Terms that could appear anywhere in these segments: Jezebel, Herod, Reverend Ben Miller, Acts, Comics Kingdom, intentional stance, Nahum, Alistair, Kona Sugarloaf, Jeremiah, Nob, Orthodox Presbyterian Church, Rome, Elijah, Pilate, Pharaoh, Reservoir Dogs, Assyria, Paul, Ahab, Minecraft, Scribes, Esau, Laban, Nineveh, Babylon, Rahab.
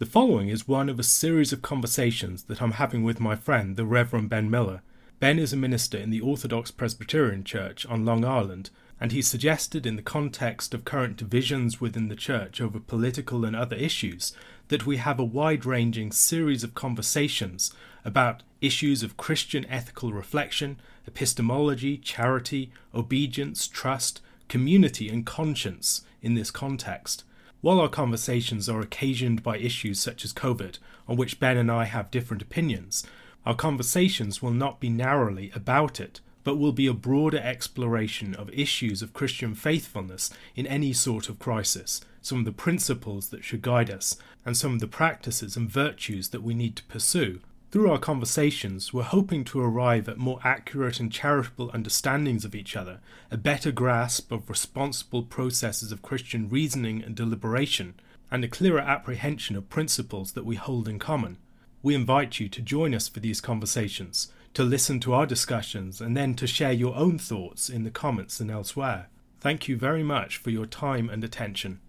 The following is one of a series of conversations that I'm having with my friend, the Reverend Ben Miller. Ben is a minister in the Orthodox Presbyterian Church on Long Island, and he suggested in the context of current divisions within the church over political and other issues that we have a wide-ranging series of conversations about issues of Christian ethical reflection, epistemology, charity, obedience, trust, community and conscience in this context. While our conversations are occasioned by issues such as COVID, on which Ben and I have different opinions, our conversations will not be narrowly about it, but will be a broader exploration of issues of Christian faithfulness in any sort of crisis, some of the principles that should guide us, and some of the practices and virtues that we need to pursue. Through our conversations, we're hoping to arrive at more accurate and charitable understandings of each other, a better grasp of responsible processes of Christian reasoning and deliberation, and a clearer apprehension of principles that we hold in common. We invite you to join us for these conversations, to listen to our discussions, and then to share your own thoughts in the comments and elsewhere. Thank you very much for your time and attention.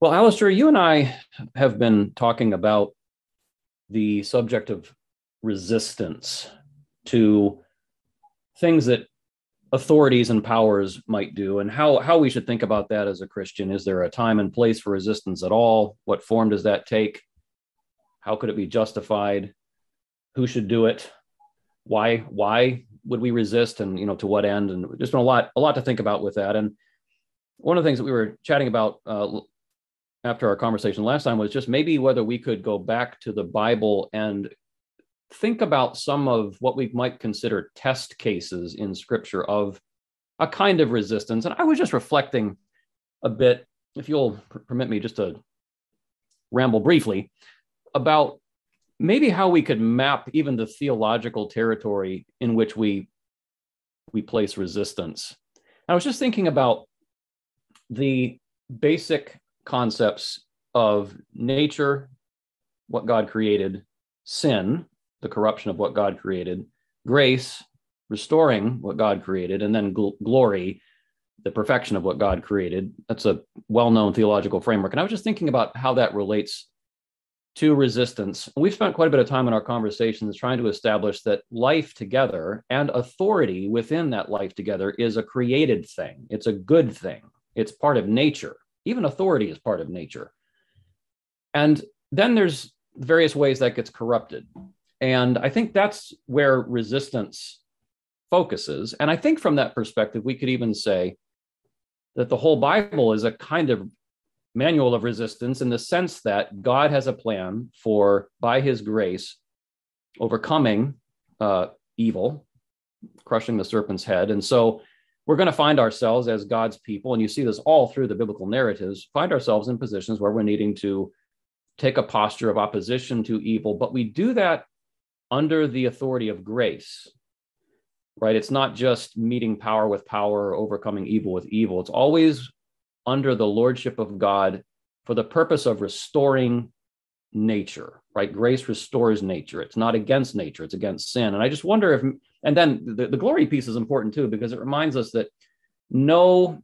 Well, Alistair, you and I have been talking about the subject of resistance to things that authorities and powers might do, and how we should think about that as a Christian. Is there a time and place for resistance at all? What form does that take? How could it be justified? Who should do it? Why would we resist, and to what end? And there's been a lot to think about with that. And one of the things that we were chatting about after our conversation last time was just maybe whether we could go back to the Bible and think about some of what we might consider test cases in Scripture of a kind of resistance. And I was just reflecting a bit, if you'll permit me just to ramble briefly, about maybe how we could map even the theological territory in which we place resistance. And I was just thinking about the basic concepts of nature, what God created, sin, the corruption of what God created, grace, restoring what God created, and then glory, the perfection of what God created. That's a well-known theological framework. And I was just thinking about how that relates to resistance. We've spent quite a bit of time in our conversations trying to establish that life together and authority within that life together is a created thing. It's a good thing. It's part of nature. Even authority is part of nature. And then there's various ways that gets corrupted. And I think that's where resistance focuses. And I think from that perspective, we could even say that the whole Bible is a kind of manual of resistance in the sense that God has a plan for, by his grace, overcoming evil, crushing the serpent's head. And so we're going to find ourselves as God's people, and you see this all through the biblical narratives, find ourselves in positions where we're needing to take a posture of opposition to evil, but we do that under the authority of grace, right? It's not just meeting power with power or overcoming evil with evil. It's always under the lordship of God for the purpose of restoring nature, right? Grace restores nature. It's not against nature, it's against sin. And I just wonder if, and then the glory piece is important too, because it reminds us that no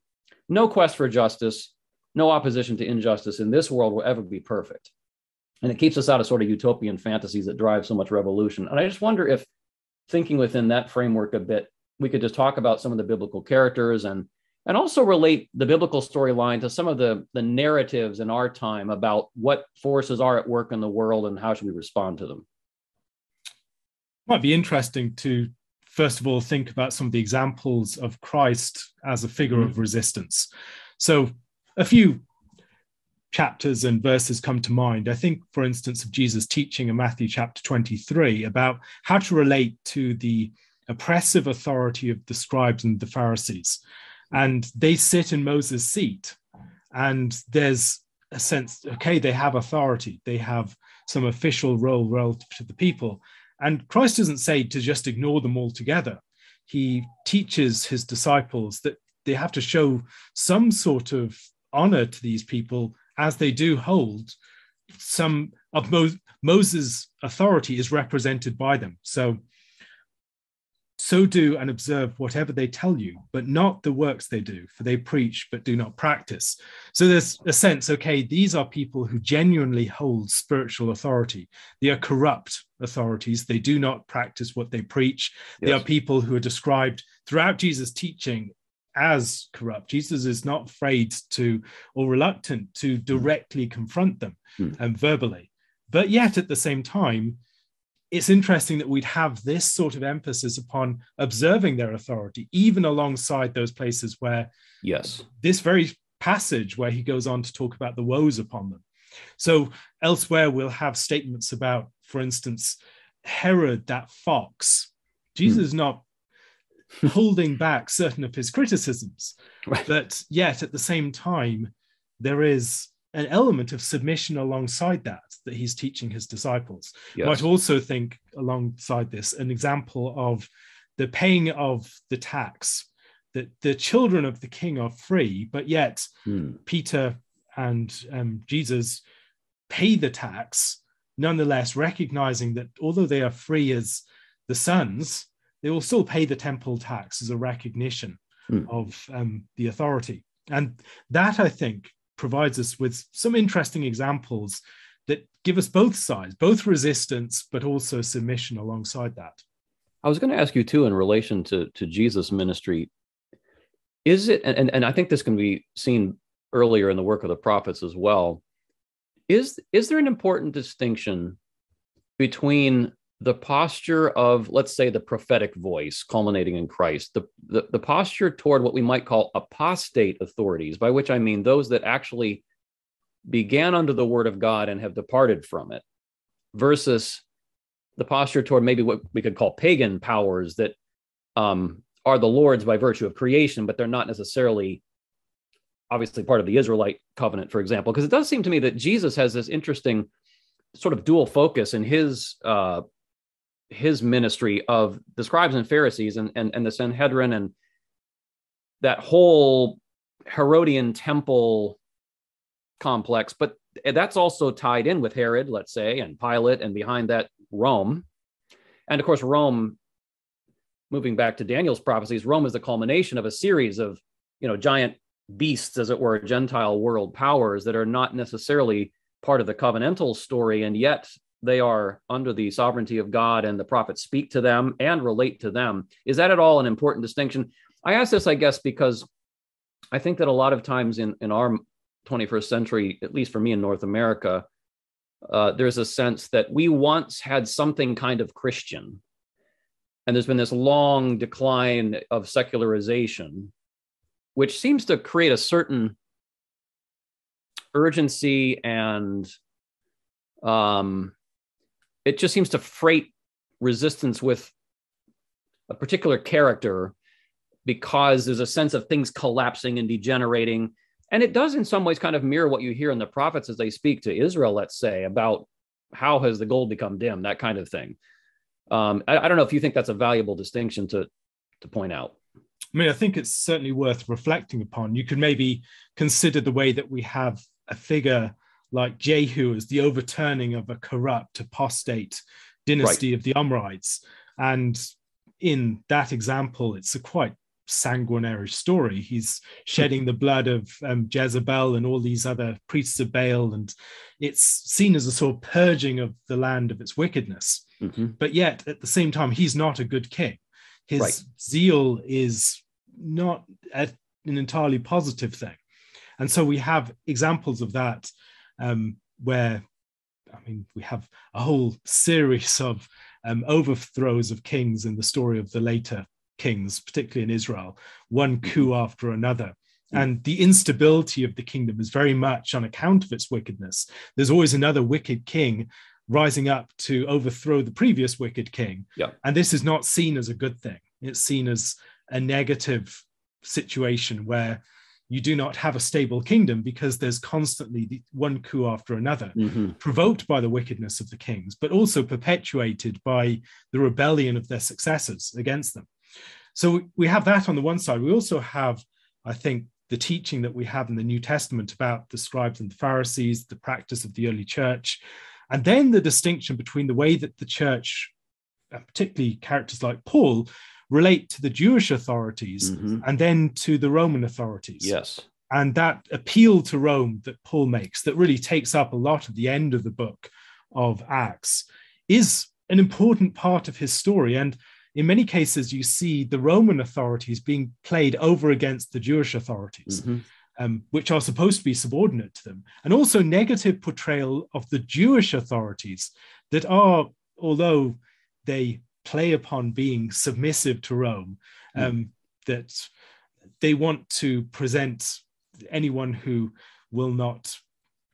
quest for justice, no opposition to injustice in this world will ever be perfect. And it keeps us out of sort of utopian fantasies that drive so much revolution. And I just wonder if, thinking within that framework a bit, we could just talk about some of the biblical characters and also relate the biblical storyline to some of the narratives in our time about what forces are at work in the world and how should we respond to them. Might be interesting to, first of all, think about some of the examples of Christ as a figure of resistance. So a few chapters and verses come to mind. I think, for instance, of Jesus' teaching in Matthew chapter 23 about how to relate to the oppressive authority of the scribes and the Pharisees. And they sit in Moses' seat, and there's a sense, okay, they have authority, they have some official role relative to the people. And Christ doesn't say to just ignore them altogether. He teaches his disciples that they have to show some sort of honor to these people as they do hold some of Moses' authority is represented by them. So So do and observe whatever they tell you, but not the works they do, for they preach but do not practice. So there's a sense, okay, these are people who genuinely hold spiritual authority. They are corrupt authorities. They do not practice what they preach. Yes. They are people who are described throughout Jesus' teaching as corrupt. Jesus is not afraid to or reluctant to directly confront them and verbally. But yet at the same time, it's interesting that we'd have this sort of emphasis upon observing their authority, even alongside those places where this very passage where he goes on to talk about the woes upon them. So elsewhere, we'll have statements about, for instance, Herod, that fox. Jesus is not holding back certain of his criticisms, but yet at the same time, there is an element of submission alongside that he's teaching his disciples. Yes. Might also think alongside this, an example of the paying of the tax, that the children of the king are free, but yet Peter and Jesus pay the tax, nonetheless recognizing that although they are free as the sons, they will still pay the temple tax as a recognition of the authority. And that, I think, provides us with some interesting examples that give us both sides, both resistance, but also submission alongside that. I was going to ask you too, in relation to Jesus' ministry, is it, and I think this can be seen earlier in the work of the prophets as well, is there an important distinction between the posture of, let's say, the prophetic voice culminating in Christ, the posture toward what we might call apostate authorities, by which I mean those that actually began under the word of God and have departed from it, versus the posture toward maybe what we could call pagan powers that are the Lord's by virtue of creation, but they're not necessarily obviously part of the Israelite covenant, for example? Because it does seem to me that Jesus has this interesting sort of dual focus in his ministry of the scribes and Pharisees and the Sanhedrin and that whole Herodian temple complex. But that's also tied in with Herod, let's say, and Pilate, and behind that, Rome. And of course, Rome, moving back to Daniel's prophecies, Rome is the culmination of a series of, giant beasts, as it were, Gentile world powers that are not necessarily part of the covenantal story, and yet they are under the sovereignty of God, and the prophets speak to them and relate to them. Is that at all an important distinction? I ask this, I guess, because I think that a lot of times in our 21st century, at least for me in North America, there's a sense that we once had something kind of Christian, and there's been this long decline of secularization, which seems to create a certain urgency, and it just seems to freight resistance with a particular character, because there's a sense of things collapsing and degenerating. And it does in some ways kind of mirror what you hear in the prophets as they speak to Israel, let's say, about how has the gold become dim, that kind of thing. I don't know if you think that's a valuable distinction to point out. I mean, I think it's certainly worth reflecting upon. You could maybe consider the way that we have a figure like Jehu as the overturning of a corrupt apostate dynasty of the Omrides. And in that example, it's a quite sanguinary story. He's shedding the blood of Jezebel and all these other priests of Baal, and it's seen as a sort of purging of the land of its wickedness. Mm-hmm. But yet, at the same time, he's not a good king. His zeal is not an entirely positive thing. And so we have examples of that where, I mean, we have a whole series of overthrows of kings in the story of the later kings, particularly in Israel, one coup after another. And the instability of the kingdom is very much on account of its wickedness. There's always another wicked king rising up to overthrow the previous wicked king. Yeah. And this is not seen as a good thing. It's seen as a negative situation where you do not have a stable kingdom because there's constantly one coup after another, provoked by the wickedness of the kings, but also perpetuated by the rebellion of their successors against them. So we have that on the one side. We also have, I think, the teaching that we have in the New Testament about the scribes and the Pharisees, the practice of the early church, and then the distinction between the way that the church, particularly characters like Paul, relate to the Jewish authorities and then to the Roman authorities. Yes. And that appeal to Rome that Paul makes, that really takes up a lot of the end of the book of Acts, is an important part of his story. And in many cases, you see the Roman authorities being played over against the Jewish authorities, which are supposed to be subordinate to them. And also negative portrayal of the Jewish authorities that are, although they play upon being submissive to Rome, that they want to present anyone who will not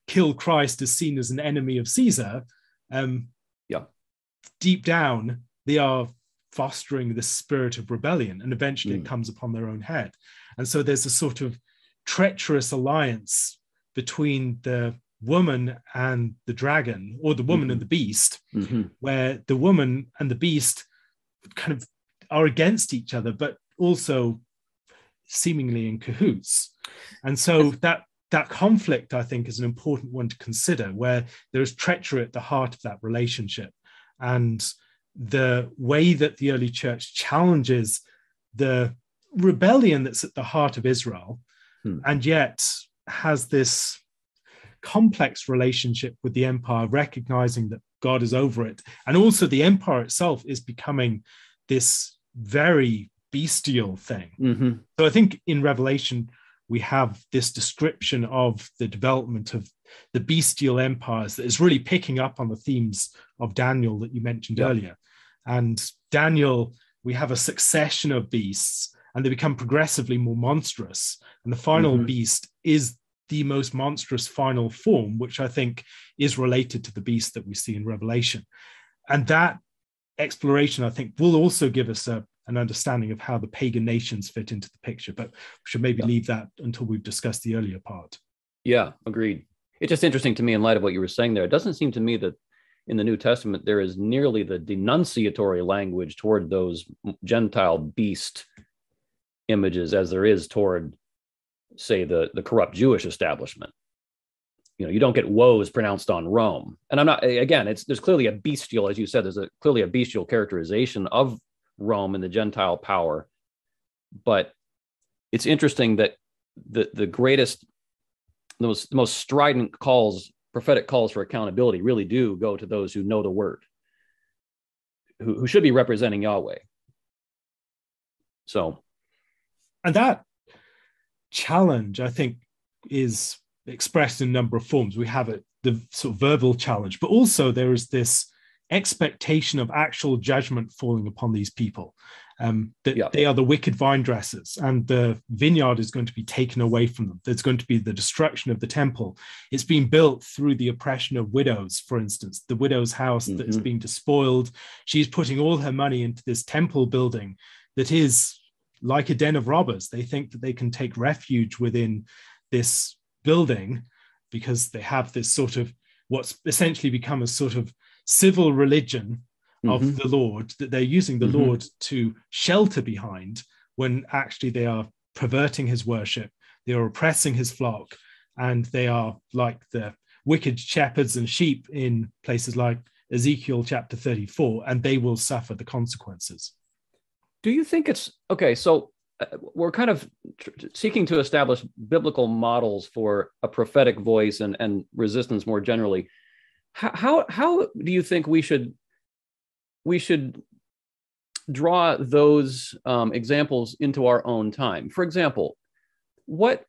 kill Christ as seen as an enemy of Caesar. Deep down, they are fostering the spirit of rebellion, and eventually it comes upon their own head. And so there's a sort of treacherous alliance between the woman and the dragon, or the woman and the beast, where the woman and the beast kind of are against each other, but also seemingly in cahoots. And so that conflict, I think, is an important one to consider, where there is treachery at the heart of that relationship. And the way that the early church challenges the rebellion that's at the heart of Israel, and yet has this complex relationship with the empire, recognizing that God is over it. And also the empire itself is becoming this very bestial thing. So I think in Revelation, we have this description of the development of the bestial empires that is really picking up on the themes of Daniel that you mentioned earlier. And Daniel, we have a succession of beasts, and they become progressively more monstrous. And the final beast is the most monstrous final form, which I think is related to the beast that we see in Revelation. And that exploration, I think, will also give us an understanding of how the pagan nations fit into the picture, but we should maybe leave that until we've discussed the earlier part. Yeah, agreed. It's just interesting to me, in light of what you were saying there, it doesn't seem to me that in the New Testament there is nearly the denunciatory language toward those Gentile beast images as there is toward, say, the corrupt Jewish establishment. You know, you don't get woes pronounced on Rome. And I'm not, again, there's clearly a bestial, as you said, there's clearly a bestial characterization of Rome and the Gentile power. But it's interesting that the most strident calls, prophetic calls for accountability, really do go to those who know the word, who should be representing Yahweh. So, and that challenge, I think, is expressed in a number of forms. We have the sort of verbal challenge, but also there is this expectation of actual judgment falling upon these people, that they are the wicked vine dressers, and the vineyard is going to be taken away from them. There's going to be the destruction of the temple. It's being built through the oppression of widows, for instance. The widow's house that is being despoiled. She's putting all her money into this temple building that is like a den of robbers. They think that they can take refuge within this building because they have this sort of, what's essentially become a sort of civil religion of the Lord, that they're using the Lord to shelter behind, when actually they are perverting his worship, they are oppressing his flock, and they are like the wicked shepherds and sheep in places like Ezekiel chapter 34, and they will suffer the consequences. Do you think it's okay? So we're kind of seeking to establish biblical models for a prophetic voice and resistance more generally. How do you think we should draw those examples into our own time? For example, what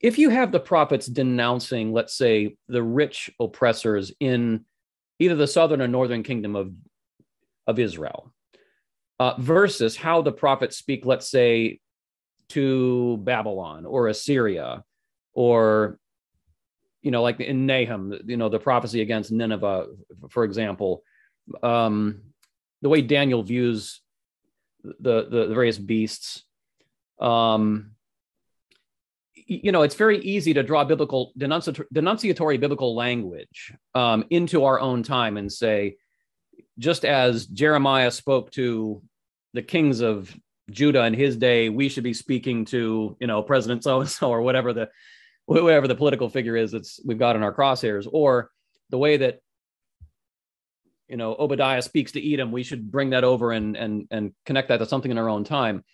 if you have the prophets denouncing, let's say, the rich oppressors in either the southern or northern kingdom of Israel, versus how the prophets speak, let's say, to Babylon or Assyria, or, you know, like in Nahum, you know, the prophecy against Nineveh, for example, the way Daniel views the various beasts, you know, it's very easy to draw biblical denunciatory biblical language into our own time and say, just as Jeremiah spoke to the kings of Judah in his day, we should be speaking to, you know, President so-and-so, or whoever the political figure is that's we've got in our crosshairs. Or the way that you know, Obadiah speaks to Edom, we should bring that over and connect that to something in our own time.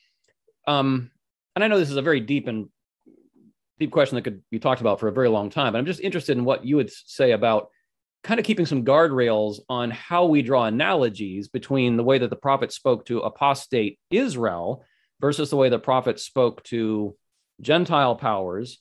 And I know this is a very deep question that could be talked about for a very long time, but I'm just interested in what you would say about kind of keeping some guardrails on how we draw analogies between the way that the prophet spoke to apostate Israel versus the way the prophet spoke to Gentile powers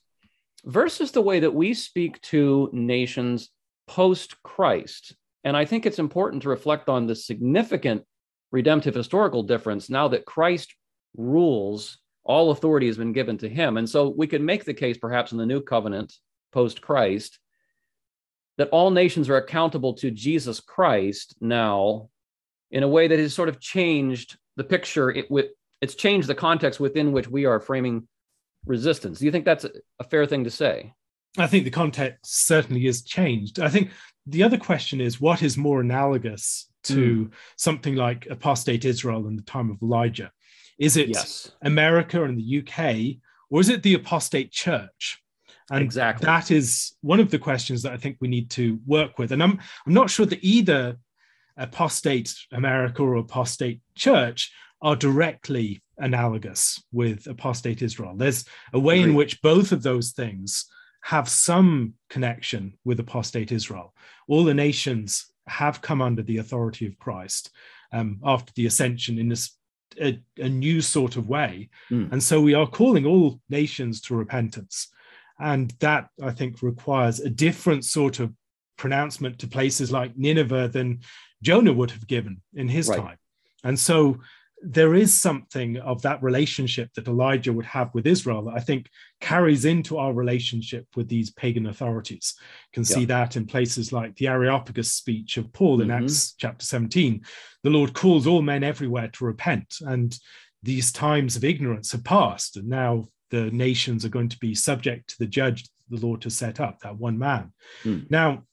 versus the way that we speak to nations post-Christ. And I think it's important to reflect on the significant redemptive historical difference now that Christ rules, all authority has been given to him. And so we could make the case perhaps in the new covenant post-Christ that all nations are accountable to Jesus Christ now in a way that has sort of changed the picture. It's changed the context within which we are framing resistance. Do you think that's a fair thing to say? I think the context certainly is changed. I think the other question is, what is more analogous to something like apostate Israel in the time of Elijah? Is it America and the UK, or is it the apostate church? And exactly, that is one of the questions that I think we need to work with. And I'm not sure that either apostate America or apostate church are directly analogous with apostate Israel. There's a way in which both of those things have some connection with apostate Israel. All the nations have come under the authority of Christ after the ascension in this a new sort of way. And so we are calling all nations to repentance. And that, I think, requires a different sort of pronouncement to places like Nineveh than Jonah would have given in his time. And so there is something of that relationship that Elijah would have with Israel that I think carries into our relationship with these pagan authorities. You can see that in places like the Areopagus speech of Paul in Acts chapter 17. The Lord calls all men everywhere to repent, and these times of ignorance have passed, and now the nations are going to be subject to the judge the Lord has set up, that one man. Now,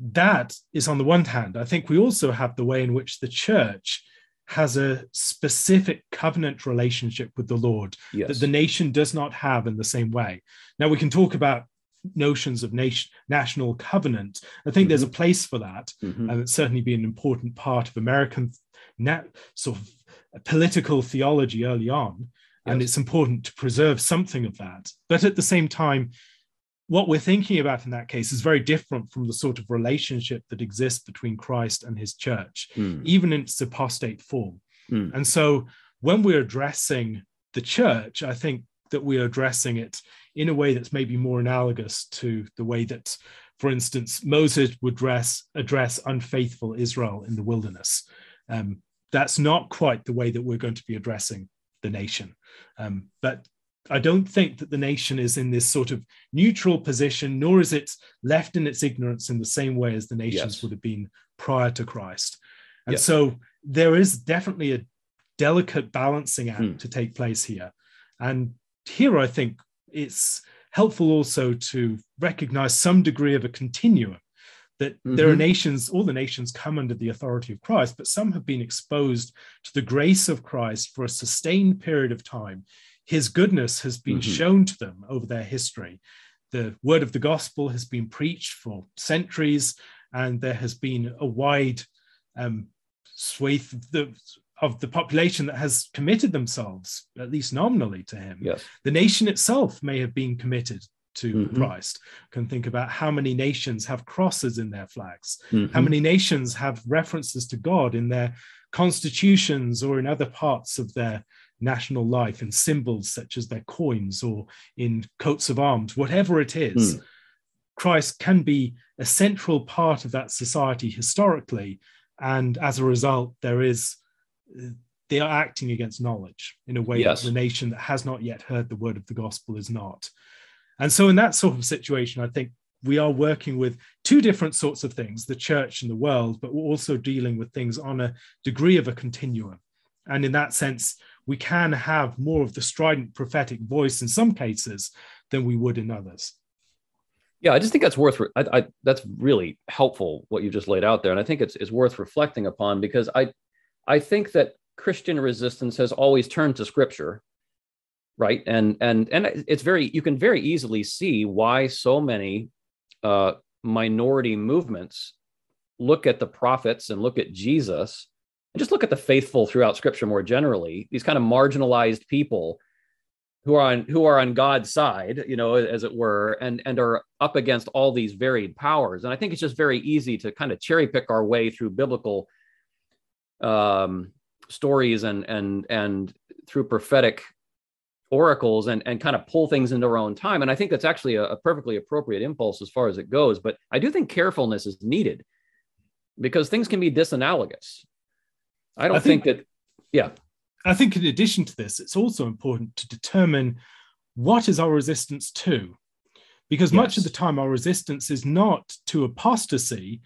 that is on the one hand. I think we also have the way in which the church has a specific covenant relationship with the Lord that the nation does not have in the same way. Now, we can talk about notions of national covenant. I think there's a place for that, and it's certainly been an important part of American sort of political theology early on. And it's important to preserve something of that. But at the same time, what we're thinking about in that case is very different from the sort of relationship that exists between Christ and his church, even in its apostate form. And so when we're addressing the church, I think that we're addressing it in a way that's maybe more analogous to the way that, for instance, Moses would address unfaithful Israel in the wilderness. That's not quite the way that we're going to be addressing the nation. But I don't think that the nation is in this sort of neutral position, nor is it left in its ignorance in the same way as the nations would have been prior to Christ. And so there is definitely a delicate balancing act to take place here. And here I think it's helpful also to recognize some degree of a continuum, that there are nations, all the nations come under the authority of Christ, but some have been exposed to the grace of Christ for a sustained period of time. His goodness has been shown to them over their history. The word of the gospel has been preached for centuries, and there has been a wide swath of the population that has committed themselves, at least nominally, to him. The nation itself may have been committed to Christ. Can think about how many nations have crosses in their flags, how many nations have references to God in their constitutions or in other parts of their national life, in symbols such as their coins or in coats of arms, whatever it is. Christ can be a central part of that society historically, and as a result, they are acting against knowledge in a way that the nation that has not yet heard the word of the gospel is not. And so in that sort of situation, I think we are working with two different sorts of things, the church and the world, but we're also dealing with things on a degree of a continuum. And in that sense, we can have more of the strident prophetic voice in some cases than we would in others. Yeah, I just think that's that's really helpful, what you just laid out there. And I think it's worth reflecting upon, because I think that Christian resistance has always turned to Scripture. Right. And you can very easily see why so many minority movements look at the prophets and look at Jesus, and just look at the faithful throughout Scripture more generally, these kind of marginalized people who are on God's side, you know, as it were, and are up against all these varied powers. And I think it's just very easy to kind of cherry pick our way through biblical stories and through prophetic oracles and kind of pull things into our own time. And I think that's actually a perfectly appropriate impulse as far as it goes. But I do think carefulness is needed because things can be disanalogous. I think in addition to this, it's also important to determine what is our resistance to, because much of the time our resistance is not to apostasy,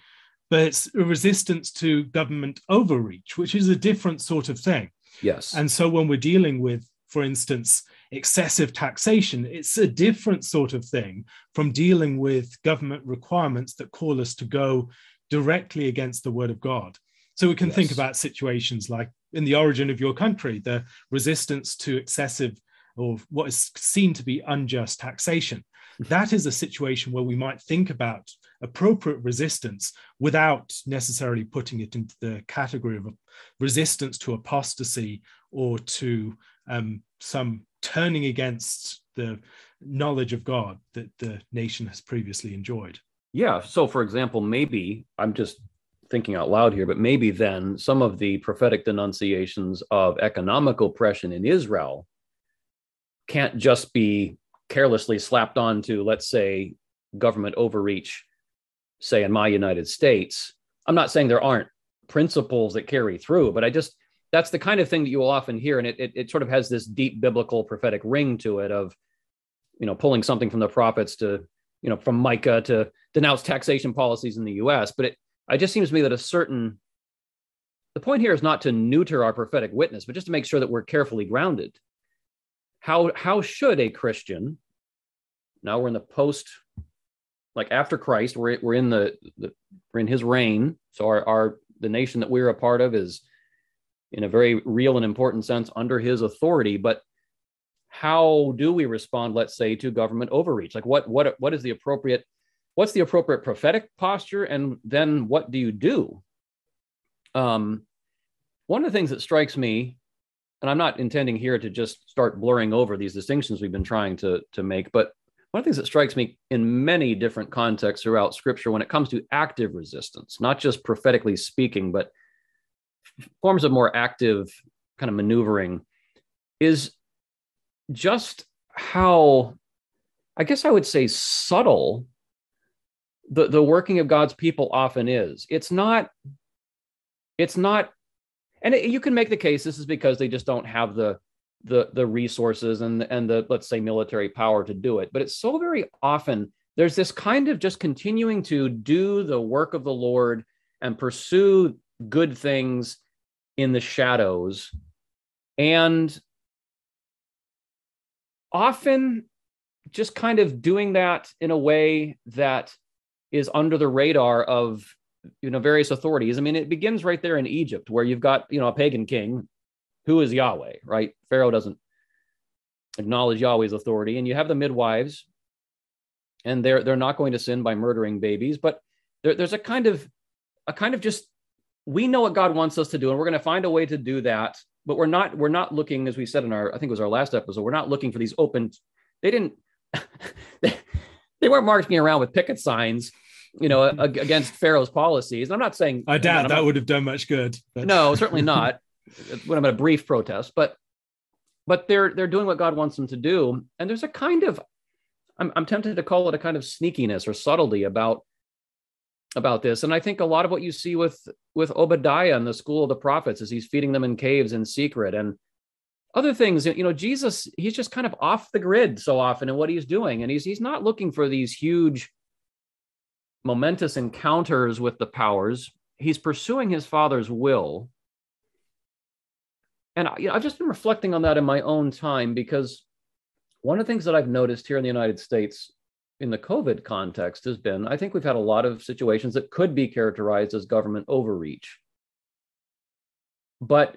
but it's a resistance to government overreach, which is a different sort of thing. Yes. And so when we're dealing with, for instance, excessive taxation, it's a different sort of thing from dealing with government requirements that call us to go directly against the word of God. So we can think about situations like in the origin of your country, the resistance to excessive or what is seen to be unjust taxation. That is a situation where we might think about appropriate resistance without necessarily putting it into the category of resistance to apostasy or to some turning against the knowledge of God that the nation has previously enjoyed. Yeah. So, for example, maybe I'm just thinking out loud here, but maybe then some of the prophetic denunciations of economic oppression in Israel can't just be carelessly slapped onto, let's say, government overreach, say in my United States. I'm not saying there aren't principles that carry through, but that's the kind of thing that you will often hear. And it sort of has this deep biblical prophetic ring to it of, you know, pulling something from the prophets to, you know, from Micah to denounce taxation policies in the US. But it just seems to me that the point here is not to neuter our prophetic witness, but just to make sure that we're carefully grounded. How should a Christian, now we're in the post, like after Christ, we're in we're in his reign. So the nation that we're a part of is in a very real and important sense under his authority, but how do we respond, let's say, to government overreach? Like what is the appropriate, what's the appropriate prophetic posture? And then what do you do? One of the things that strikes me, and I'm not intending here to just start blurring over these distinctions we've been trying to make, but one of the things that strikes me in many different contexts throughout Scripture when it comes to active resistance, not just prophetically speaking, but forms of more active kind of maneuvering, is just how, I guess I would say, subtle the working of God's people often is. It's not and you can make the case this is because they just don't have the resources and the, let's say, military power to do it. But it's so very often there's this kind of just continuing to do the work of the Lord and pursue good things in the shadows. And often just kind of doing that in a way that is under the radar of, you know, various authorities. I mean, it begins right there in Egypt where you've got, you know, a pagan king who is Yahweh, right? Pharaoh doesn't acknowledge Yahweh's authority. And you have the midwives, and they're not going to sin by murdering babies, but there's a kind of just, we know what God wants us to do, and we're going to find a way to do that, but we're not looking, as we said in our, I think it was our last episode, we're not looking for these open, they weren't marching around with picket signs, you know, against Pharaoh's policies. And I'm not saying, I doubt that would have done much good. But. No, certainly not. When I'm at a brief protest, but they're doing what God wants them to do. And there's a kind of, I'm tempted to call it a kind of sneakiness or subtlety about this. And I think a lot of what you see with Obadiah and the school of the prophets is he's feeding them in caves in secret and other things. You know, Jesus, he's just kind of off the grid so often in what he's doing. And he's not looking for these huge momentous encounters with the powers. He's pursuing his Father's will. And you know, I've just been reflecting on that in my own time, because one of the things that I've noticed here in the United States in the COVID context has been, I think we've had a lot of situations that could be characterized as government overreach. But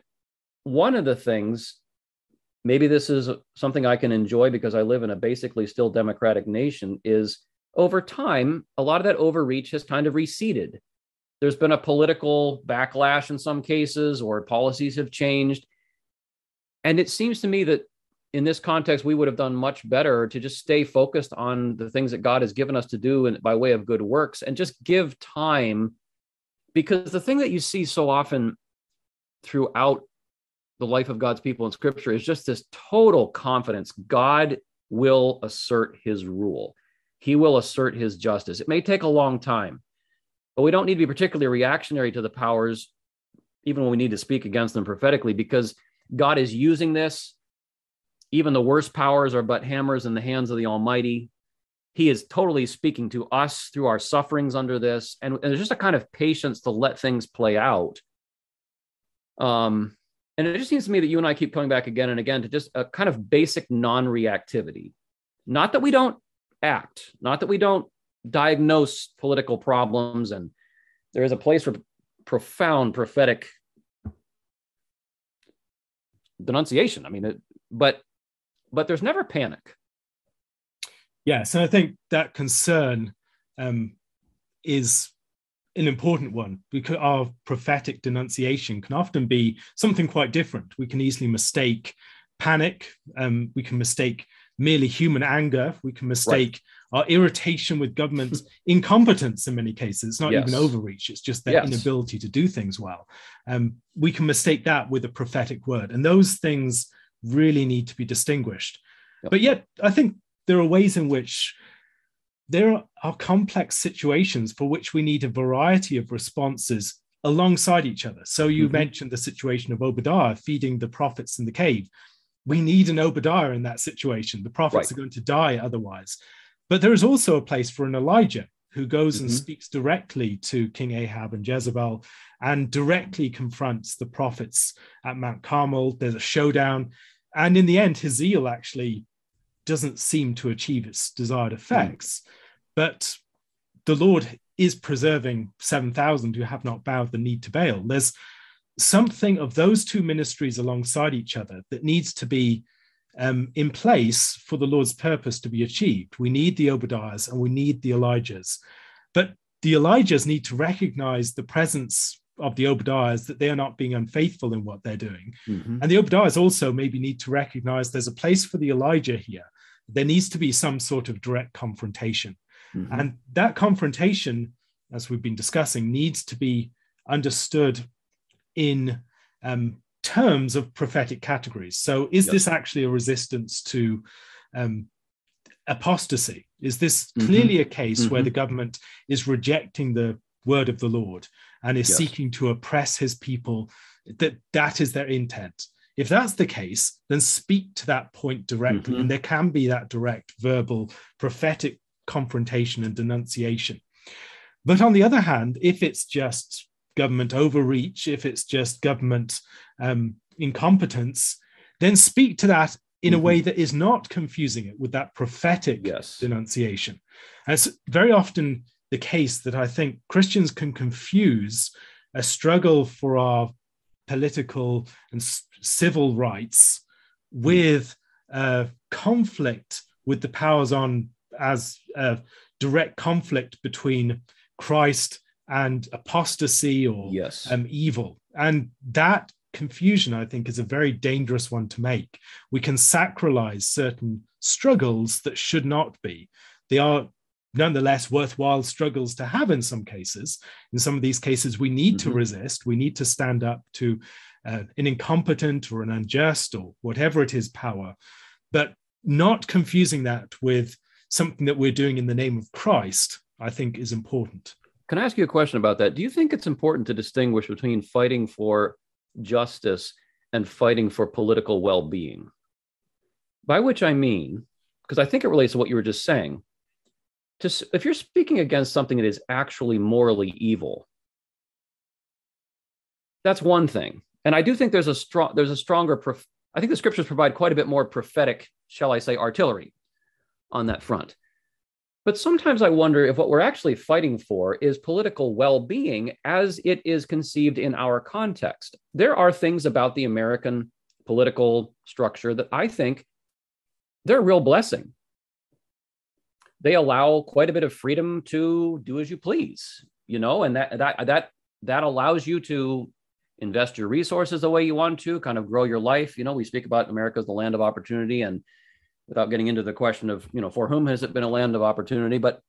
one of the things, maybe this is something I can enjoy because I live in a basically still democratic nation, is over time, a lot of that overreach has kind of receded. there's been a political backlash in some cases, or policies have changed. And it seems to me that in this context, we would have done much better to just stay focused on the things that God has given us to do and by way of good works, and just give time. Because the thing that you see so often throughout the life of God's people in Scripture is just this total confidence. God will assert his rule. He will assert his justice. It may take a long time, but we don't need to be particularly reactionary to the powers, even when we need to speak against them prophetically, because God is using this. Even the worst powers are but hammers in the hands of the Almighty. He is totally speaking to us through our sufferings under this. And there's just a kind of patience to let things play out. And it just seems to me that you and I keep coming back again and again to just a kind of basic non-reactivity. Not that we don't act, not that we don't diagnose political problems. And there is a place for profound prophetic denunciation. I mean, but there's never panic. Yes, and I think that concern is an important one, because our prophetic denunciation can often be something quite different. We can easily mistake panic. We can mistake merely human anger. We can mistake our irritation with government's incompetence in many cases. It's not even overreach. It's just their inability to do things well. We can mistake that with a prophetic word. And those things really need to be distinguished. Yep. But yet, I think there are ways in which there are complex situations for which we need a variety of responses alongside each other. So you mentioned the situation of Obadiah feeding the prophets in the cave. We need an Obadiah in that situation. The prophets are going to die otherwise. But there is also a place for an Elijah who goes and speaks directly to King Ahab and Jezebel and directly confronts the prophets at Mount Carmel. There's a showdown. And in the end, his zeal actually doesn't seem to achieve its desired effects. But the Lord is preserving 7,000 who have not bowed the knee to Baal. There's something of those two ministries alongside each other that needs to be in place for the Lord's purpose to be achieved. We need the Obadiahs and we need the Elijahs. But the Elijahs need to recognize the presence of the Obadiahs, that they are not being unfaithful in what they're doing. And the Obadiahs also maybe need to recognize there's a place for the Elijah here. There needs to be some sort of direct confrontation. And that confrontation, as we've been discussing, needs to be understood in terms of prophetic categories. So is this actually a resistance to apostasy? Is this clearly a case where the government is rejecting the word of the Lord and is seeking to oppress his people? That is their intent. If that's the case, then speak to that point directly. And there can be that direct verbal prophetic confrontation and denunciation. But on the other hand, if it's just government overreach, if it's just government incompetence, then speak to that in a way that is not confusing it with that prophetic denunciation. And it's very often the case that I think Christians can confuse a struggle for our political and civil rights with a conflict with the powers on, as a direct conflict between Christ and apostasy or evil. And that confusion, I think, is a very dangerous one to make. We can sacralize certain struggles that should not be. They are nonetheless worthwhile struggles to have in some cases. In some of these cases, we need to resist. We need to stand up to an incompetent or an unjust or whatever it is power, but not confusing that with something that we're doing in the name of Christ, I think, is important. Can I ask you a question about that? Do you think it's important to distinguish between fighting for justice and fighting for political well-being? By which I mean, because I think it relates to what you were just saying, if you're speaking against something that is actually morally evil, that's one thing. And I do think there's I think the scriptures provide quite a bit more prophetic, shall I say, artillery on that front. But sometimes I wonder if what we're actually fighting for is political well-being as it is conceived in our context. There are things about the American political structure that I think they're a real blessing. They allow quite a bit of freedom to do as you please. you know, and that allows you to invest your resources the way you want to, kind of grow your life. You know, we speak about America as the land of opportunity, and without getting into the question of, you know, for whom has it been a land of opportunity? But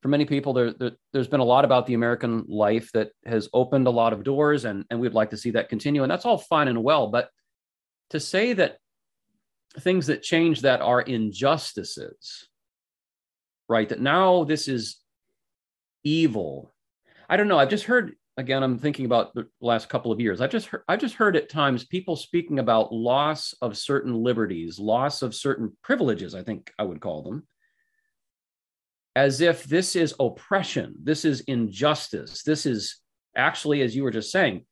for many people, there's been a lot about the American life that has opened a lot of doors, and we'd like to see that continue. And that's all fine and well, but to say that things that change that are injustices, right? That now this is evil. I don't know. I've just heard, again, I'm thinking about the last couple of years. I've just heard at times people speaking about loss of certain liberties, loss of certain privileges, I think I would call them, as if this is oppression, this is injustice, this is actually, as you were just saying,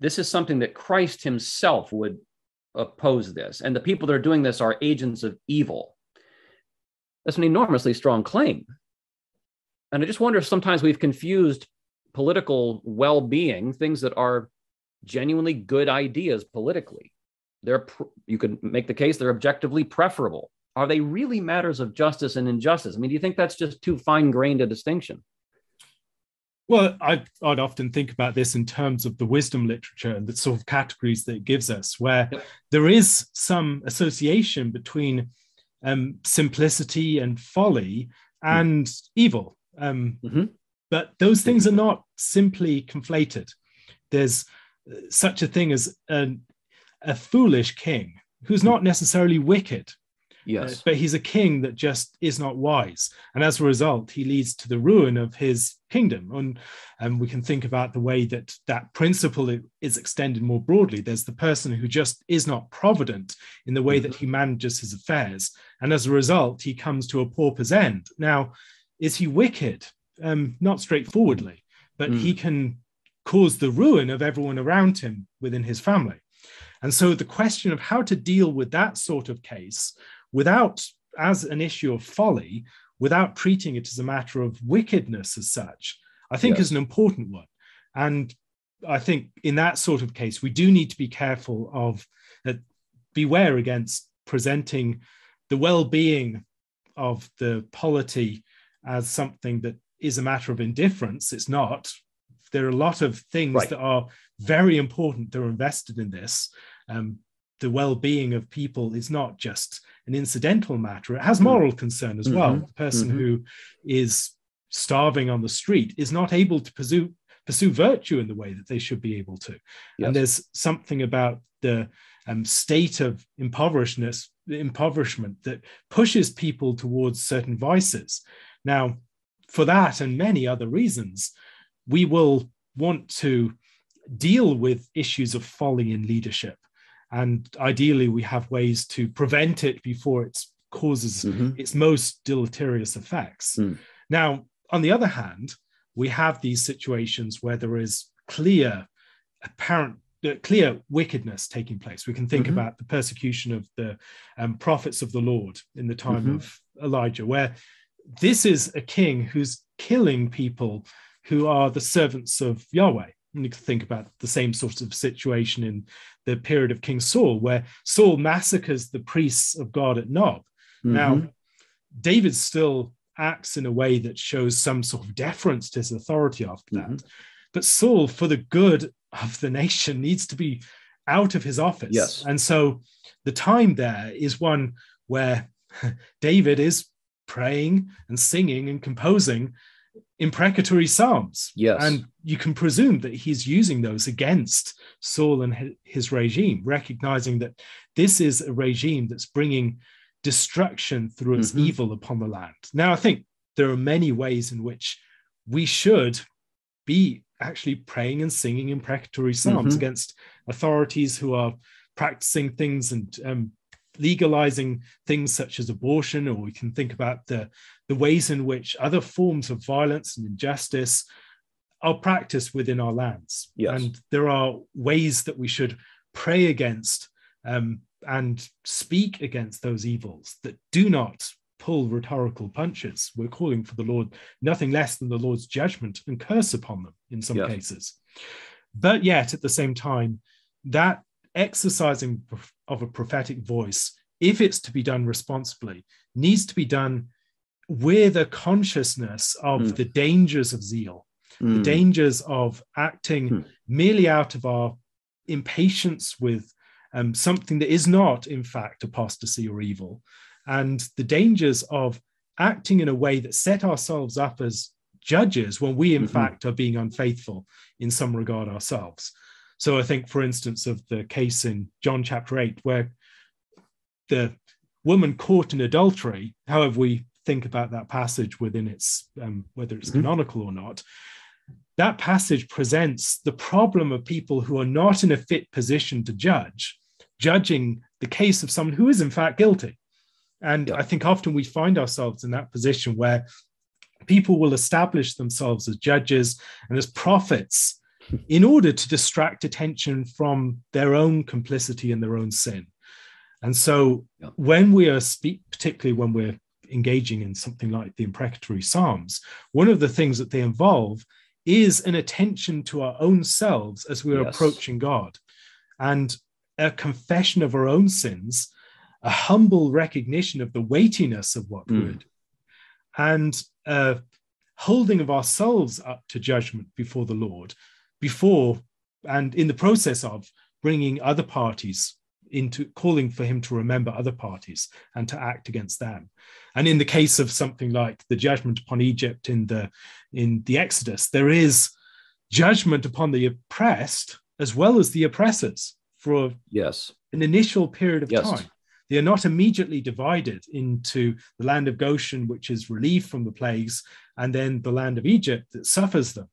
this is something that Christ himself would oppose this. And the people that are doing this are agents of evil. That's an enormously strong claim. And I just wonder if sometimes we've confused political well-being, things that are genuinely good ideas politically. You could make the case they're objectively preferable. Are they really matters of justice and injustice? I mean, do you think that's just too fine-grained a distinction? Well, I'd often think about this in terms of the wisdom literature and the sort of categories that it gives us, where there is some association between simplicity and folly and evil. But those things are not simply conflated. There's such a thing as a foolish king who's not necessarily wicked. Yes, but he's a king that just is not wise. And as a result, he leads to the ruin of his kingdom. And we can think about the way that that principle is extended more broadly. There's the person who just is not provident in the way that he manages his affairs. And as a result, he comes to a pauper's end. Now, is he wicked? Not straightforwardly, but he can cause the ruin of everyone around him within his family. And so the question of how to deal with that sort of case without, as an issue of folly, without treating it as a matter of wickedness as such, I think is an important one. And I think in that sort of case, we do need to be careful of, beware against presenting the well-being of the polity as something that is a matter of indifference. It's not. There are a lot of things that are very important that are invested in this. The well-being of people is not just an incidental matter. It has moral concern as well. The person who is starving on the street is not able to pursue virtue in the way that they should be able to. Yes. And there's something about the state of impoverishment that pushes people towards certain vices. Now, for that and many other reasons, we will want to deal with issues of folly in leadership. And ideally, we have ways to prevent it before it causes its most deleterious effects. Now, on the other hand, we have these situations where there is clear wickedness taking place. We can think about the persecution of the prophets of the Lord in the time of Elijah, where this is a king who's killing people who are the servants of Yahweh. And you can think about the same sort of situation in the period of King Saul, where Saul massacres the priests of God at Nob. Now, David still acts in a way that shows some sort of deference to his authority after that. But Saul, for the good of the nation, needs to be out of his office. Yes. And so the time there is one where David is praying and singing and composing imprecatory psalms. Yes. And you can presume that he's using those against Saul and his regime, recognizing that this is a regime that's bringing destruction through its evil upon the land. Now, I think there are many ways in which we should be actually praying and singing imprecatory psalms against authorities who are practicing things and legalizing things such as abortion, or we can think about the ways in which other forms of violence and injustice are practiced within our lands. Yes. And there are ways that we should pray against and speak against those evils that do not pull rhetorical punches. We're calling for the Lord, nothing less than the Lord's judgment and curse upon them in some cases. But yet, at the same time, that exercising of a prophetic voice, if it's to be done responsibly, needs to be done with a consciousness of the dangers of zeal the dangers of acting merely out of our impatience with something that is not, in fact, apostasy or evil, and the dangers of acting in a way that set ourselves up as judges when we, in fact, are being unfaithful in some regard ourselves. So I think, for instance, of the case in John chapter 8, where the woman caught in adultery, however we think about that passage within its, whether it's canonical or not, that passage presents the problem of people who are not in a fit position to judge, judging the case of someone who is in fact guilty. And I think often we find ourselves in that position where people will establish themselves as judges and as prophets in order to distract attention from their own complicity and their own sin. And so when we are particularly when we're engaging in something like the imprecatory Psalms, one of the things that they involve is an attention to our own selves as we are approaching God, and a confession of our own sins, a humble recognition of the weightiness of what we're doing, and holding of ourselves up to judgment before the Lord, before and in the process of bringing other parties into calling for him to remember other parties and to act against them. And in the case of something like the judgment upon Egypt in the Exodus, there is judgment upon the oppressed as well as the oppressors for an initial period of time. They are not immediately divided into the land of Goshen, which is relieved from the plagues, and then the land of Egypt that suffers them.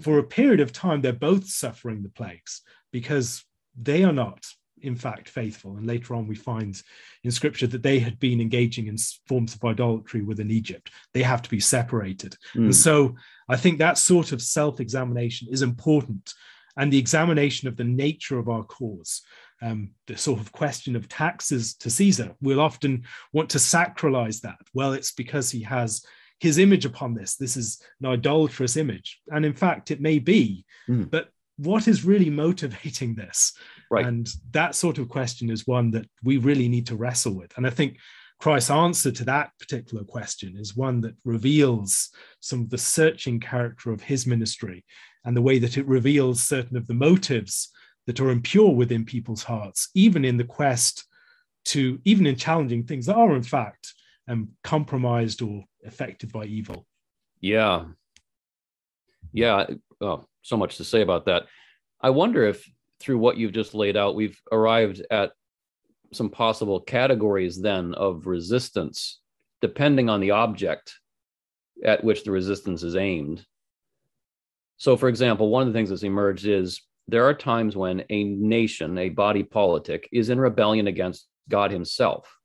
For a period of time, they're both suffering the plagues because they are not, in fact, faithful. And later on, we find in Scripture that they had been engaging in forms of idolatry within Egypt. They have to be separated. And so I think that sort of self-examination is important, and the examination of the nature of our cause. The sort of question of taxes to Caesar, we'll often want to sacralize that. Well, it's because he has his image upon this. This is an idolatrous image. And in fact, it may be, but what is really motivating this? Right. And that sort of question is one that we really need to wrestle with. And I think Christ's answer to that particular question is one that reveals some of the searching character of his ministry and the way that it reveals certain of the motives that are impure within people's hearts, even in the quest to, even in challenging things that are in fact compromised or affected by evil. Yeah. Oh, so much to say about that. I wonder if through what you've just laid out, we've arrived at some possible categories then of resistance, depending on the object at which the resistance is aimed. So for example, one of the things that's emerged is there are times when a nation, a body politic, is in rebellion against God himself.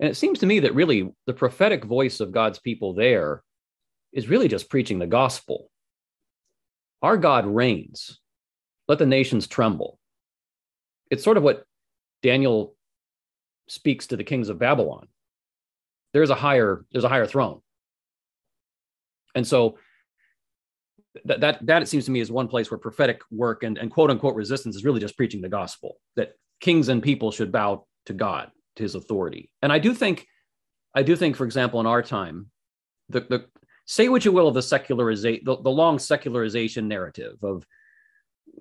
And it seems to me that really the prophetic voice of God's people there is really just preaching the gospel. Our God reigns. Let the nations tremble. It's sort of what Daniel speaks to the kings of Babylon. There's a higher throne. And so that it seems to me is one place where prophetic work and quote unquote resistance is really just preaching the gospel, that kings and people should bow to God, to his authority. And I do think, for example, in our time, the say what you will of the secularization, the long secularization narrative of,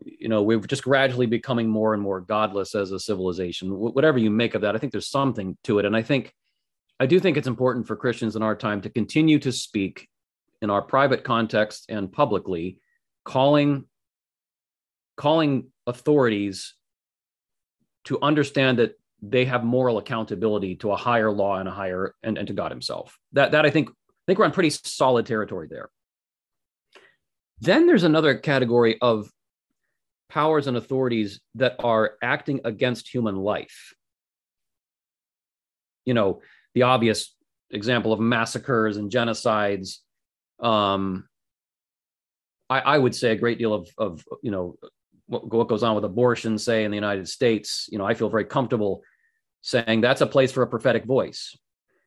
you know, we're just gradually becoming more and more godless as a civilization. Whatever you make of that, I think there's something to it. And I do think it's important for Christians in our time to continue to speak in our private context and publicly, calling authorities to understand that they have moral accountability to a higher law and a higher and to God himself. That I think we're on pretty solid territory there. Then there's another category of powers and authorities that are acting against human life. You know, the obvious example of massacres and genocides. I would say a great deal of you know, what goes on with abortion, say, in the United States. You know, I feel very comfortable saying that's a place for a prophetic voice.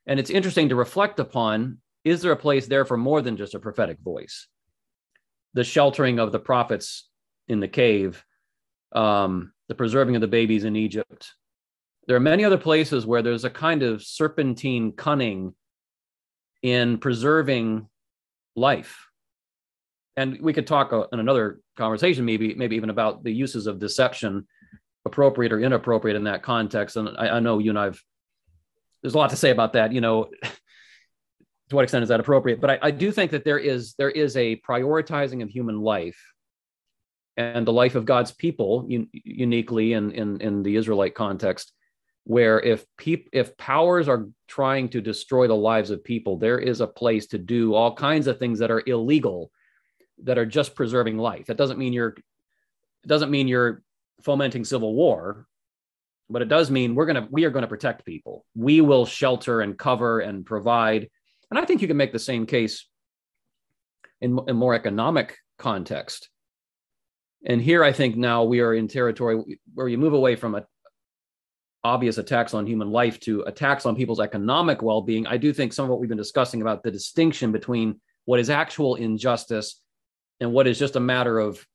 And it's interesting to reflect upon, is there a place there for more than just a prophetic voice? The sheltering of the prophets in the cave, the preserving of the babies in Egypt. There are many other places where there's a kind of serpentine cunning in preserving life And we could talk in another conversation, maybe even about the uses of deception, appropriate or inappropriate in that context. And I know you and I've, there's a lot to say about that, you know, to what extent is that appropriate? But I do think that there is a prioritizing of human life and the life of God's people uniquely in the Israelite context, where if powers are trying to destroy the lives of people, there is a place to do all kinds of things that are illegal, that are just preserving life. That doesn't mean you're fomenting civil war, but it does mean we are going to protect people. We will shelter and cover and provide. And I think you can make the same case in more economic context. And here, I think now we are in territory where you move away from obvious attacks on human life to attacks on people's economic well-being. I do think some of what we've been discussing about the distinction between what is actual injustice and what is just a matter of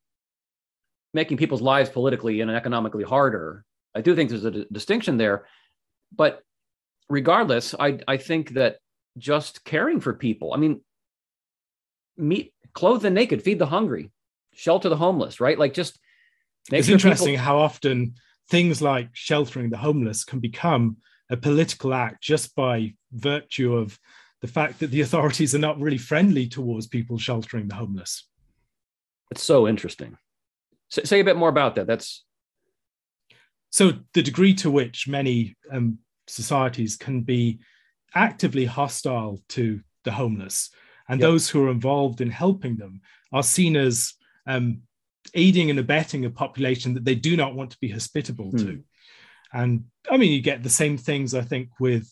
making people's lives politically and economically harder. I do think there's a distinction there. But regardless, I think that just caring for people. I mean, clothe the naked, feed the hungry, shelter the homeless, right? Like, just make it's sure interesting people... how often things like sheltering the homeless can become a political act just by virtue of the fact that the authorities are not really friendly towards people sheltering the homeless. It's so interesting. Say a bit more about that. That's so the degree to which many societies can be actively hostile to the homeless, and yep. Those who are involved in helping them are seen as aiding and abetting a population that they do not want to be hospitable to. And I mean, you get the same things, I think, with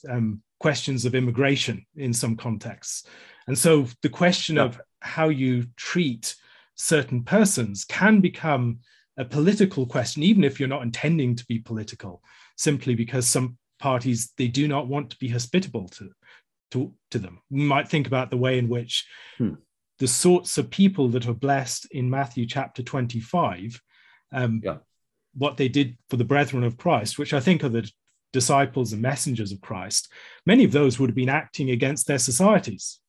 questions of immigration in some contexts. And so the question yep. of how you treat certain persons can become a political question, even if you're not intending to be political, simply because some parties, they do not want to be hospitable to them. We might think about the way in which the sorts of people that are blessed in Matthew chapter 25, what they did for the brethren of Christ, which I think are the disciples and messengers of Christ, many of those would have been acting against their societies.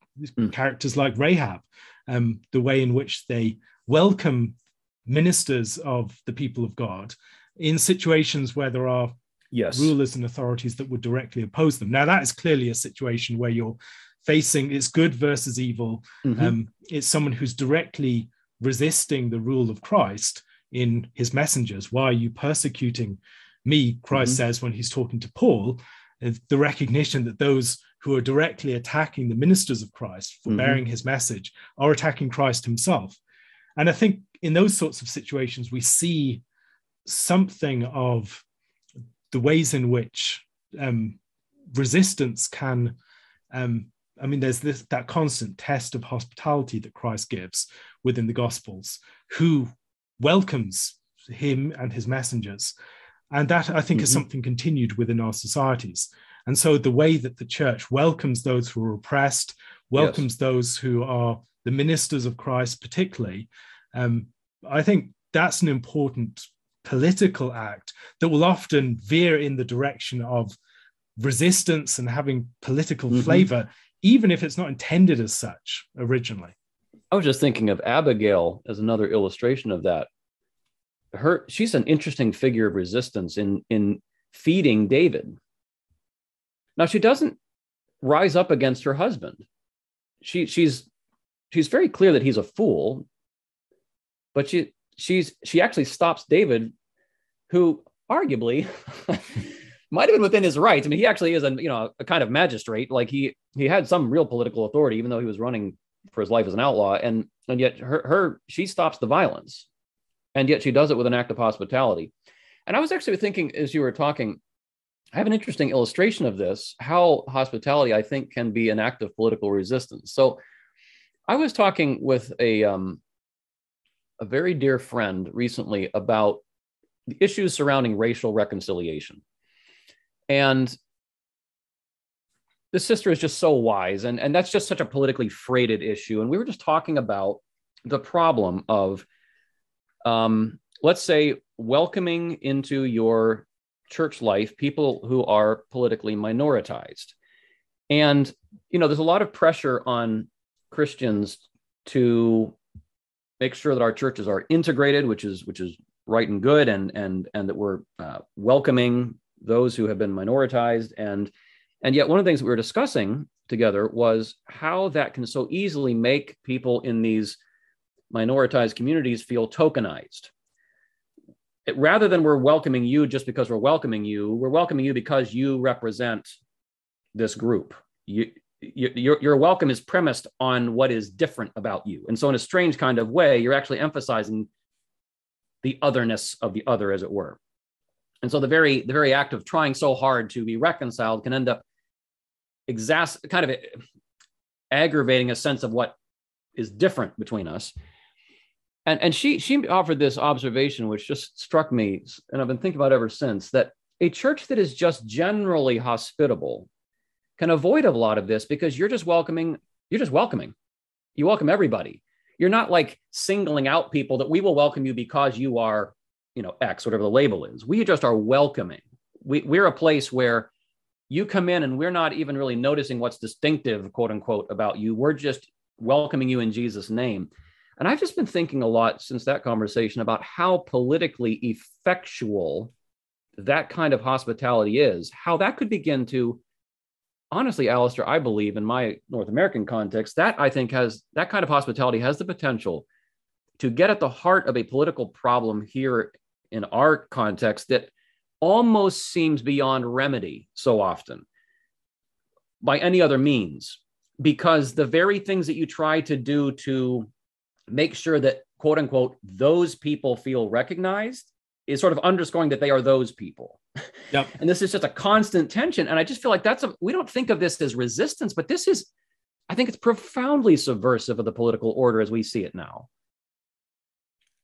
Characters like Rahab, the way in which they welcome ministers of the people of God in situations where there are yes. rulers and authorities that would directly oppose them. Now, that is clearly a situation where you're facing it's good versus evil. Mm-hmm. It's someone who's directly resisting the rule of Christ in his messengers. Why are you persecuting me? Christ mm-hmm. says when he's talking to Paul, the recognition that those who are directly attacking the ministers of Christ for mm-hmm. bearing his message are attacking Christ himself. And I think in those sorts of situations, we see something of the ways in which resistance can, there's that constant test of hospitality that Christ gives within the Gospels, who welcomes him and his messengers. And that, I think, mm-hmm. is something continued within our societies. And so the way that the church welcomes those who are oppressed, welcomes yes. those who are the ministers of Christ particularly, I think that's an important political act that will often veer in the direction of resistance and having political mm-hmm. flavor, even if it's not intended as such originally. I was just thinking of Abigail as another illustration of that. She's an interesting figure of resistance in feeding David. Now, she doesn't rise up against her husband. She's very clear that he's a fool, but she actually stops David, who arguably might have been within his rights. I mean, he actually is a kind of magistrate. Like, he had some real political authority, even though he was running for his life as an outlaw. And yet she stops the violence, and yet she does it with an act of hospitality. And I was actually thinking, as you were talking, I have an interesting illustration of this, how hospitality, I think, can be an act of political resistance. So I was talking with a very dear friend recently about the issues surrounding racial reconciliation. And this sister is just so wise, and that's just such a politically freighted issue. And we were just talking about the problem of, let's say, welcoming into your church life people who are politically minoritized. And, there's a lot of pressure on Christians to make sure that our churches are integrated, which is right and good, and that we're welcoming those who have been minoritized. And yet one of the things that we were discussing together was how that can so easily make people in these minoritized communities feel tokenized. Rather than we're welcoming you just because we're welcoming you because you represent this group. Your welcome is premised on what is different about you. And so in a strange kind of way, you're actually emphasizing the otherness of the other, as it were. And so the very act of trying so hard to be reconciled can end up kind of aggravating a sense of what is different between us. And she offered this observation, which just struck me, and I've been thinking about it ever since, that a church that is just generally hospitable can avoid a lot of this because you're just welcoming. You welcome everybody. You're not like singling out people that we will welcome you because you are, X, whatever the label is. We just are welcoming. We're a place where you come in and we're not even really noticing what's distinctive, quote unquote, about you. We're just welcoming you in Jesus' name. And I've just been thinking a lot since that conversation about how politically effectual that kind of hospitality is, how that could begin to, honestly, Alistair, I believe in my North American context, that kind of hospitality has the potential to get at the heart of a political problem here in our context that almost seems beyond remedy so often by any other means, because the very things that you try to do to make sure that, quote unquote, those people feel recognized is sort of underscoring that they are those people. Yep. And this is just a constant tension. And I just feel like we don't think of this as resistance, but this is, I think it's profoundly subversive of the political order as we see it now.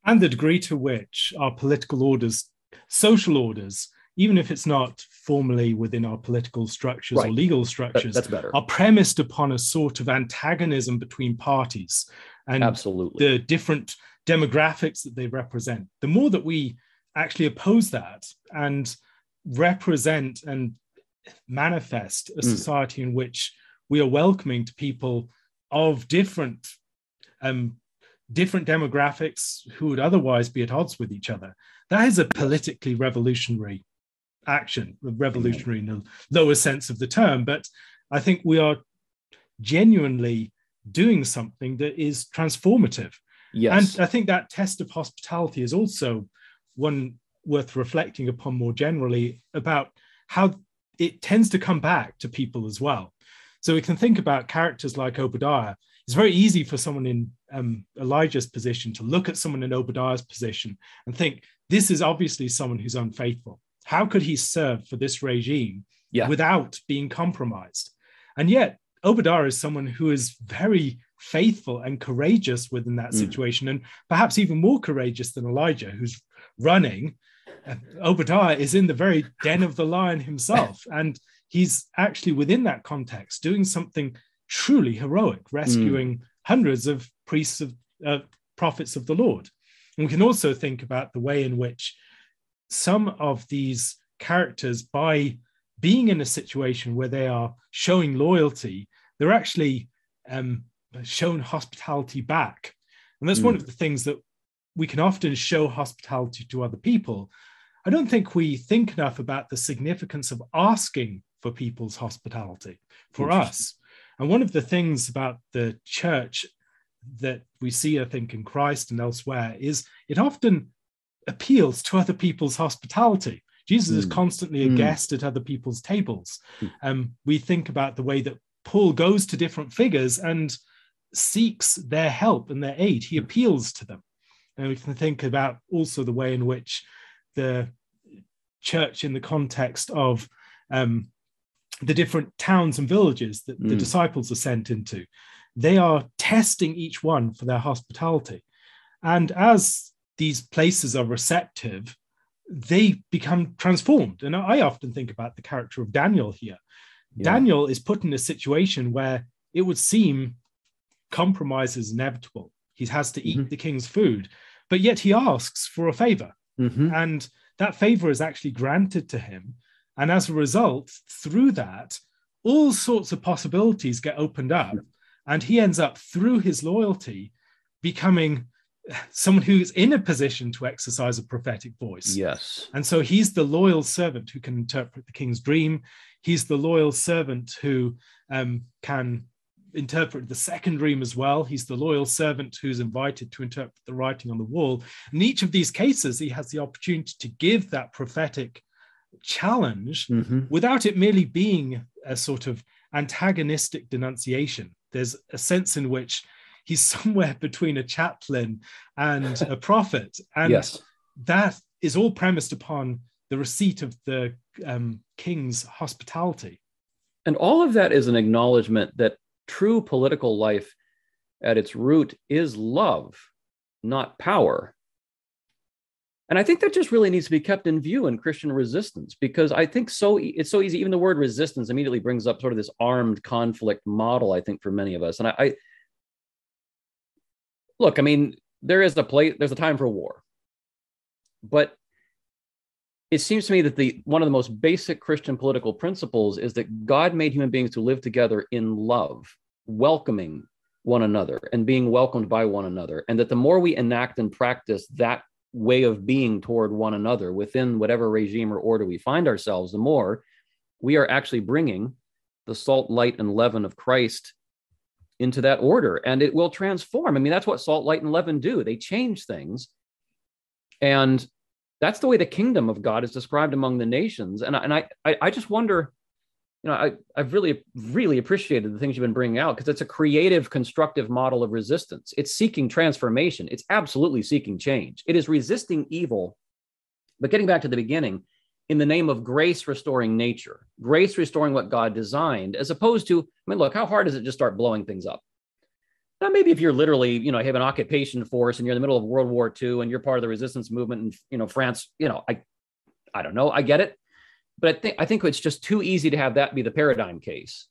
And the degree to which our political orders, social orders, even if it's not formally within our political structures right. or legal structures, are premised upon a sort of antagonism between parties and Absolutely. The different demographics that they represent. The more that we actually oppose that and represent and manifest a society in which we are welcoming to people of different demographics who would otherwise be at odds with each other. That is a politically revolutionary action, revolutionary in the lower sense of the term. But I think we are genuinely doing something that is transformative. Yes. And I think that test of hospitality is also one worth reflecting upon more generally about how it tends to come back to people as well. So we can think about characters like Obadiah. It's very easy for someone in Elijah's position to look at someone in Obadiah's position and think, this is obviously someone who's unfaithful. How could he serve for this regime without being compromised? And yet Obadiah is someone who is very faithful and courageous within that situation, and perhaps even more courageous than Elijah, who's running. Obadiah is in the very den of the lion himself, and he's actually within that context doing something truly heroic, rescuing hundreds of priests of prophets of the Lord. And we can also think about the way in which some of these characters, by being in a situation where they are showing loyalty, they're actually shown hospitality back. And that's one of the things that we can often show hospitality to other people. I don't think we think enough about the significance of asking for people's hospitality for us. And one of the things about the church that we see, I think, in Christ and elsewhere is it often appeals to other people's hospitality. Jesus is constantly a guest at other people's tables. We think about the way that Paul goes to different figures and seeks their help and their aid. He appeals to them. And we can think about also the way in which the church in the context of the different towns and villages that the disciples are sent into, they are testing each one for their hospitality. And as these places are receptive, they become transformed. And I often think about the character of Daniel here. Yeah. Daniel is put in a situation where it would seem compromise is inevitable. He has to eat the king's food, but yet he asks for a favor. And that favor is actually granted to him. And as a result, through that, all sorts of possibilities get opened up. And he ends up, through his loyalty, becoming someone who's in a position to exercise a prophetic voice. Yes. And so he's the loyal servant who can interpret the king's dream. He's the loyal servant who can interpret the second dream as well. He's the loyal servant who's invited to interpret the writing on the wall. In each of these cases, he has the opportunity to give that prophetic challenge without it merely being a sort of antagonistic denunciation. There's a sense in which he's somewhere between a chaplain and a prophet. And that is all premised upon the receipt of the king's hospitality. And all of that is an acknowledgement that true political life at its root is love, not power. And I think that just really needs to be kept in view in Christian resistance, because I think it's so easy. Even the word resistance immediately brings up sort of this armed conflict model, I think, for many of us. And Look, I mean, there's a time for war, but it seems to me that one of the most basic Christian political principles is that God made human beings to live together in love, welcoming one another and being welcomed by one another. And that the more we enact and practice that way of being toward one another within whatever regime or order we find ourselves, the more we are actually bringing the salt, light, and leaven of Christ into that order, and it will transform. I mean, that's what salt, light, and leaven do. They change things. And that's the way the kingdom of God is described among the nations. And I just wonder, you know, I've really, really appreciated the things you've been bringing out, because it's a creative, constructive model of resistance. It's seeking transformation. It's absolutely seeking change. It is resisting evil. But getting back to the beginning, in the name of grace restoring nature, grace restoring what God designed, as opposed to, I mean, look, how hard is it just start blowing things up? Now, maybe if you're literally, you know, have an occupation force and you're in the middle of World War II and you're part of the resistance movement in, you know, France, you know, I don't know, I get it. But I think it's just too easy to have that be the paradigm case.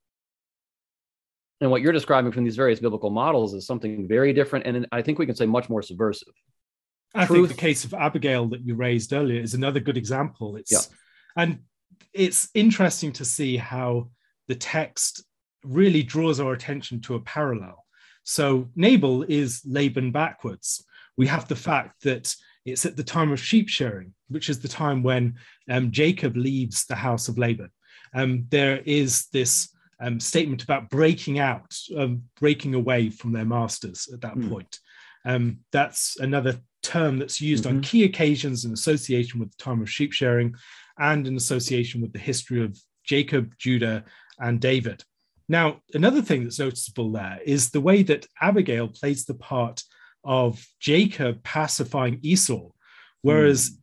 And what you're describing from these various biblical models is something very different. And I think we can say much more subversive. I think the case of Abigail that you raised earlier is another good example. And it's interesting to see how the text really draws our attention to a parallel. So Nabal is Laban backwards. We have the fact that it's at the time of sheep shearing, which is the time when Jacob leaves the house of Laban. There is this statement about breaking away from their masters at that point. That's another term that's used on key occasions in association with the time of sheep shearing and in association with the history of Jacob, Judah, and David. Now, another thing that's noticeable there is the way that Abigail plays the part of Jacob pacifying Esau, whereas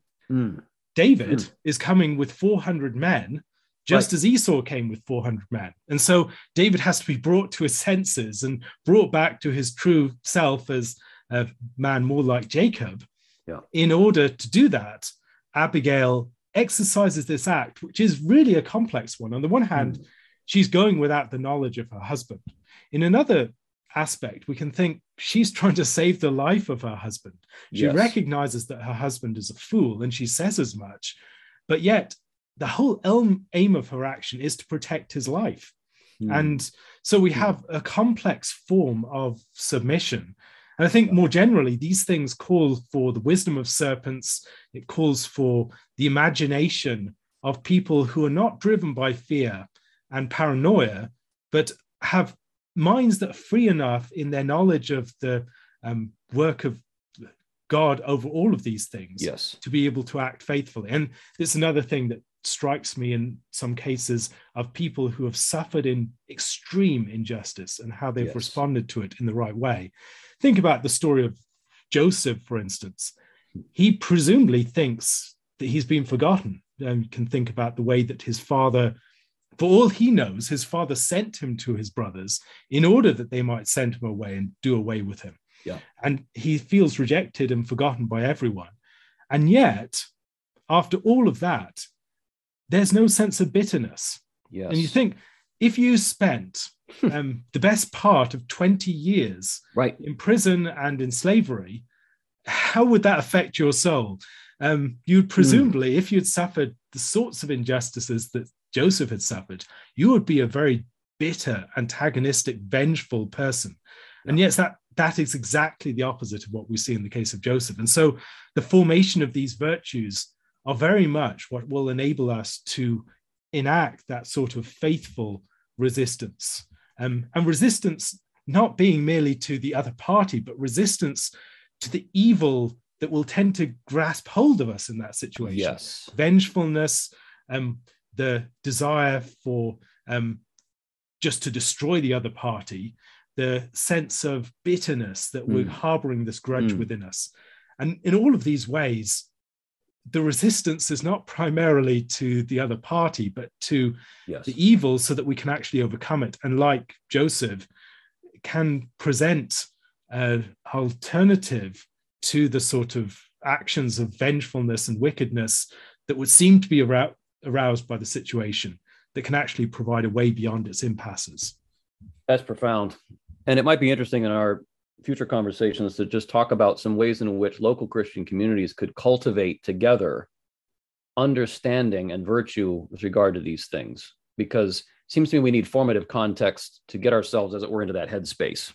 David is coming with 400 men, just as Esau came with 400 men. And so David has to be brought to his senses and brought back to his true self as a man more like Jacob. Yeah. In order to do that, Abigail exercises this act, which is really a complex one. On the one hand, she's going without the knowledge of her husband. In another aspect, we can think she's trying to save the life of her husband. She recognizes that her husband is a fool, and she says as much. But yet, the whole aim of her action is to protect his life. And so we have a complex form of submission. And I think more generally, these things call for the wisdom of serpents. It calls for the imagination of people who are not driven by fear and paranoia, but have minds that are free enough in their knowledge of the work of God over all of these things to be able to act faithfully. And it's another thing that strikes me in some cases of people who have suffered in extreme injustice and how they've responded to it in the right way. Think about the story of Joseph, for instance. He presumably thinks that he's been forgotten. You can think about the way that his father, for all he knows, his father sent him to his brothers in order that they might send him away and do away with him. Yeah. And he feels rejected and forgotten by everyone. And yet, after all of that, there's no sense of bitterness. Yes. And you think, if you spent the best part of 20 years in prison and in slavery, how would that affect your soul? You'd presumably, if you'd suffered the sorts of injustices that Joseph had suffered, you would be a very bitter, antagonistic, vengeful person. And yet that that is exactly the opposite of what we see in the case of Joseph. And so the formation of these virtues are very much what will enable us to enact that sort of faithful resistance. And resistance not being merely to the other party, but resistance to the evil that will tend to grasp hold of us in that situation. Yes. Vengefulness, the desire for just to destroy the other party, the sense of bitterness that we're harboring this grudge within us. And in all of these ways, the resistance is not primarily to the other party, but to the evil, so that we can actually overcome it. And like Joseph, can present an alternative to the sort of actions of vengefulness and wickedness that would seem to be aroused by the situation, that can actually provide a way beyond its impasses. That's profound. And it might be interesting in our future conversations to just talk about some ways in which local Christian communities could cultivate together understanding and virtue with regard to these things, because it seems to me we need formative context to get ourselves, as it were, into that headspace.